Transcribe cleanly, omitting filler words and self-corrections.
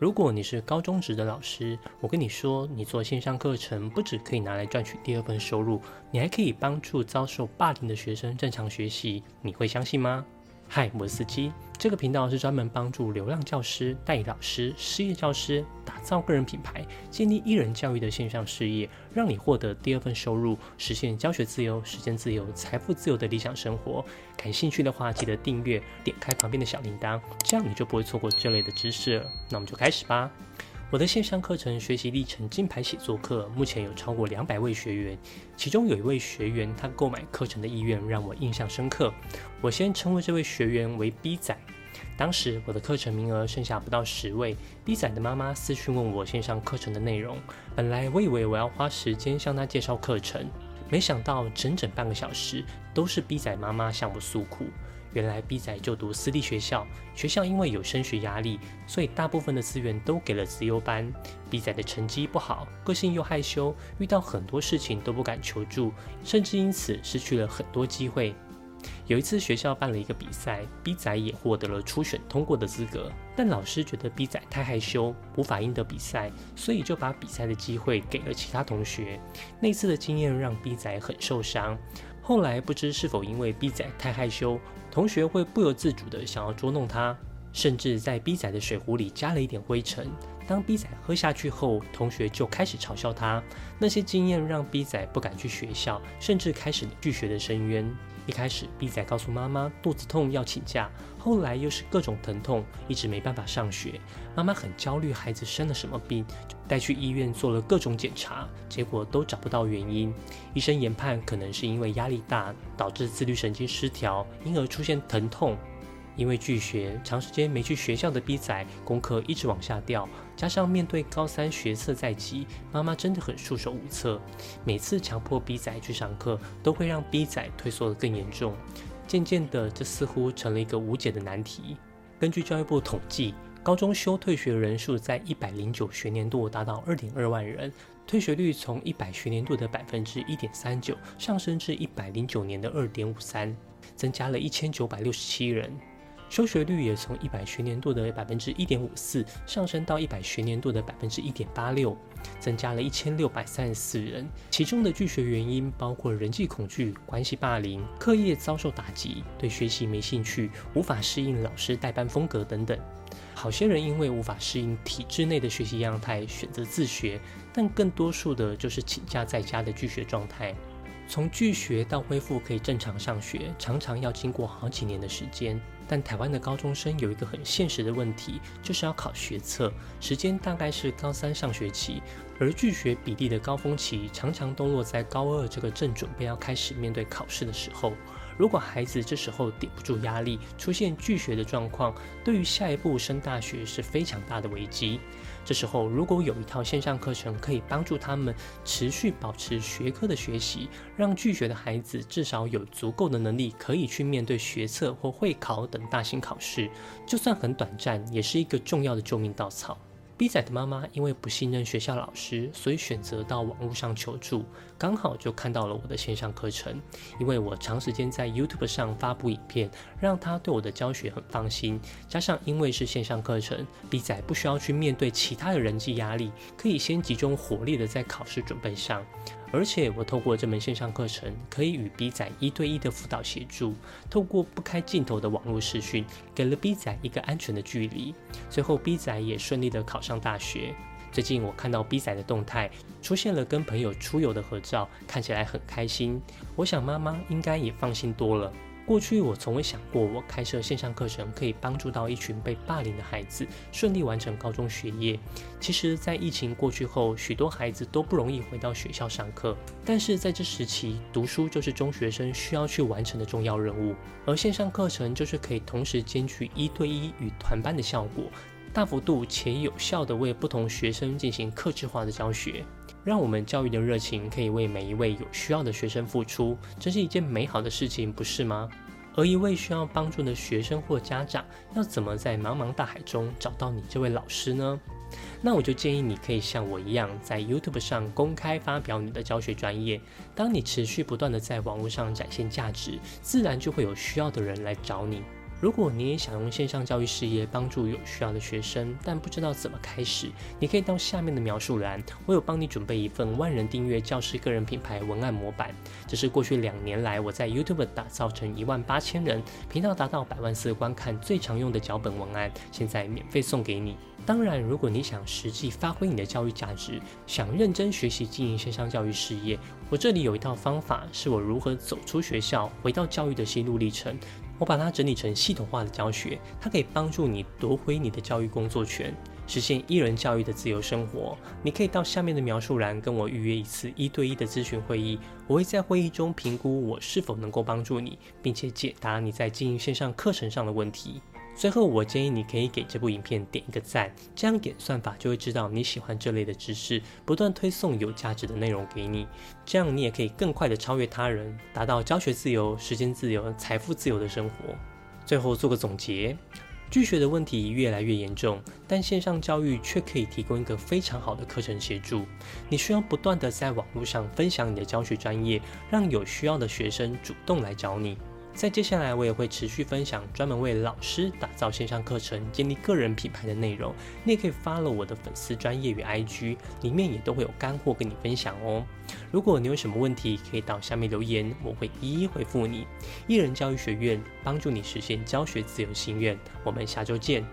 如果你是高中职的老师，我跟你说，你做线上课程不只可以拿来赚取第二份收入，你还可以帮助遭受霸凌的学生正常学习，你会相信吗？嗨，我是司机，这个频道是专门帮助流浪教师、代理老师、失业教师打造个人品牌，建立一人教育的线上事业，让你获得第二份收入，实现教学自由、时间自由、财富自由的理想生活。感兴趣的话，记得订阅，点开旁边的小铃铛，这样你就不会错过这类的知识了。那我们就开始吧。我的线上课程学习历程金牌写作课目前有超过200位学员，其中有一位学员他购买课程的意愿让我印象深刻，我先称呼这位学员为 B 仔。当时我的课程名额剩下不到10位， B 仔的妈妈私讯问我线上课程的内容，本来我以为我要花时间向她介绍课程，没想到整整半个小时都是 B 仔妈妈向我诉苦。原来 B 仔就读私立学校，学校因为有升学压力，所以大部分的资源都给了资优班。B 仔的成绩不好，个性又害羞，遇到很多事情都不敢求助，甚至因此失去了很多机会。有一次学校办了一个比赛， B 仔也获得了初选通过的资格，但老师觉得 B 仔太害羞，无法赢得比赛，所以就把比赛的机会给了其他同学。那次的经验让 B 仔很受伤，后来不知是否因为 B 仔太害羞，同学会不由自主的想要捉弄他，甚至在 B 仔的水壶里加了一点灰尘，当 B 仔喝下去后，同学就开始嘲笑他。那些经验让 B 仔不敢去学校，甚至开始拒学的深渊。一开始 B 仔告诉妈妈肚子痛要请假，后来又是各种疼痛，一直没办法上学。妈妈很焦虑孩子生了什么病，带去医院做了各种检查，结果都找不到原因。医生研判可能是因为压力大，导致自律神经失调，因而出现疼痛。因为拒学，长时间没去学校的 B 仔功课一直往下掉，加上面对高三学测在即，妈妈真的很束手无策。每次强迫 B 仔去上课，都会让 B 仔退缩得更严重。渐渐的，这似乎成了一个无解的难题。根据教育部统计，高中休退学人数在109学年度达到 2.2 万人，退学率从100学年度的 1.39% 上升至109年的 2.53%， 增加了1967人。休学率也从100学年度的 1.54% 上升到100学年度的 1.86%， 增加了1634人。其中的拒学原因包括人际恐惧、关系霸凌、课业遭受打击、对学习没兴趣、无法适应老师代班风格等等。好些人因为无法适应体制内的学习样态，选择自学，但更多数的就是请假在家的拒学状态。从拒学到恢复可以正常上学，常常要经过好几年的时间。但台湾的高中生有一个很现实的问题，就是要考学测，时间大概是高三上学期，而拒学比例的高峰期常常都落在高二这个正准备要开始面对考试的时候。如果孩子这时候顶不住压力，出现拒学的状况，对于下一步升大学是非常大的危机。这时候如果有一套线上课程可以帮助他们持续保持学科的学习，让拒学的孩子至少有足够的能力可以去面对学测或会考等大型考试，就算很短暂，也是一个重要的救命稻草。B 仔的妈妈因为不信任学校老师，所以选择到网络上求助，刚好就看到了我的线上课程。因为我长时间在 YouTube 上发布影片，让她对我的教学很放心，加上因为是线上课程， B 仔不需要去面对其他的人际压力，可以先集中火力的在考试准备上。而且我透过这门线上课程，可以与 B 仔1对1的辅导协助，透过不开镜头的网络视讯，给了 B 仔一个安全的距离。最后 B 仔也顺利的考上大学。最近我看到 B 仔的动态，出现了跟朋友出游的合照，看起来很开心。我想妈妈应该也放心多了。过去我从未想过，我开设线上课程可以帮助到一群被霸凌的孩子顺利完成高中学业。其实在疫情过去后，许多孩子都不容易回到学校上课，但是在这时期，读书就是中学生需要去完成的重要任务，而线上课程就是可以同时兼具1对1与团班的效果，大幅度且有效地为不同学生进行客制化的教学，让我们教育的热情可以为每一位有需要的学生付出，真是一件美好的事情，不是吗？而一位需要帮助的学生或家长，要怎么在茫茫大海中找到你这位老师呢？那我就建议你可以像我一样，在 YouTube 上公开发表你的教学专业。当你持续不断地在网络上展现价值，自然就会有需要的人来找你。如果你也想用线上教育事业帮助有需要的学生，但不知道怎么开始，你可以到下面的描述栏，我有帮你准备一份10000人订阅教师个人品牌文案模板。这是过去2年来我在 YouTube 打造成18000人，频道达到100万次观看最常用的脚本文案，现在免费送给你。当然，如果你想实际发挥你的教育价值，想认真学习经营线上教育事业，我这里有一套方法，是我如何走出学校回到教育的心路历程。我把它整理成系统化的教学，它可以帮助你夺回你的教育工作权，实现1人教育的自由生活。你可以到下面的描述栏跟我预约一次1对1的咨询会议，我会在会议中评估我是否能够帮助你，并且解答你在经营线上课程上的问题。最后，我建议你可以给这部影片点一个赞，这样演算法就会知道你喜欢这类的知识，不断推送有价值的内容给你，这样你也可以更快的超越他人，达到教学自由、时间自由、财富自由的生活。最后做个总结，拒学的问题越来越严重，但线上教育却可以提供一个非常好的课程协助。你需要不断的在网络上分享你的教学专业，让有需要的学生主动来找你。在接下来，我也会持续分享专门为老师打造线上课程、建立个人品牌的内容。你也可以 follow 我的粉丝专页与 IG， 里面也都会有干货跟你分享哦。如果你有什么问题，可以到下面留言，我会一一回复你。1人教育学院帮助你实现教学自由心愿，我们下周见。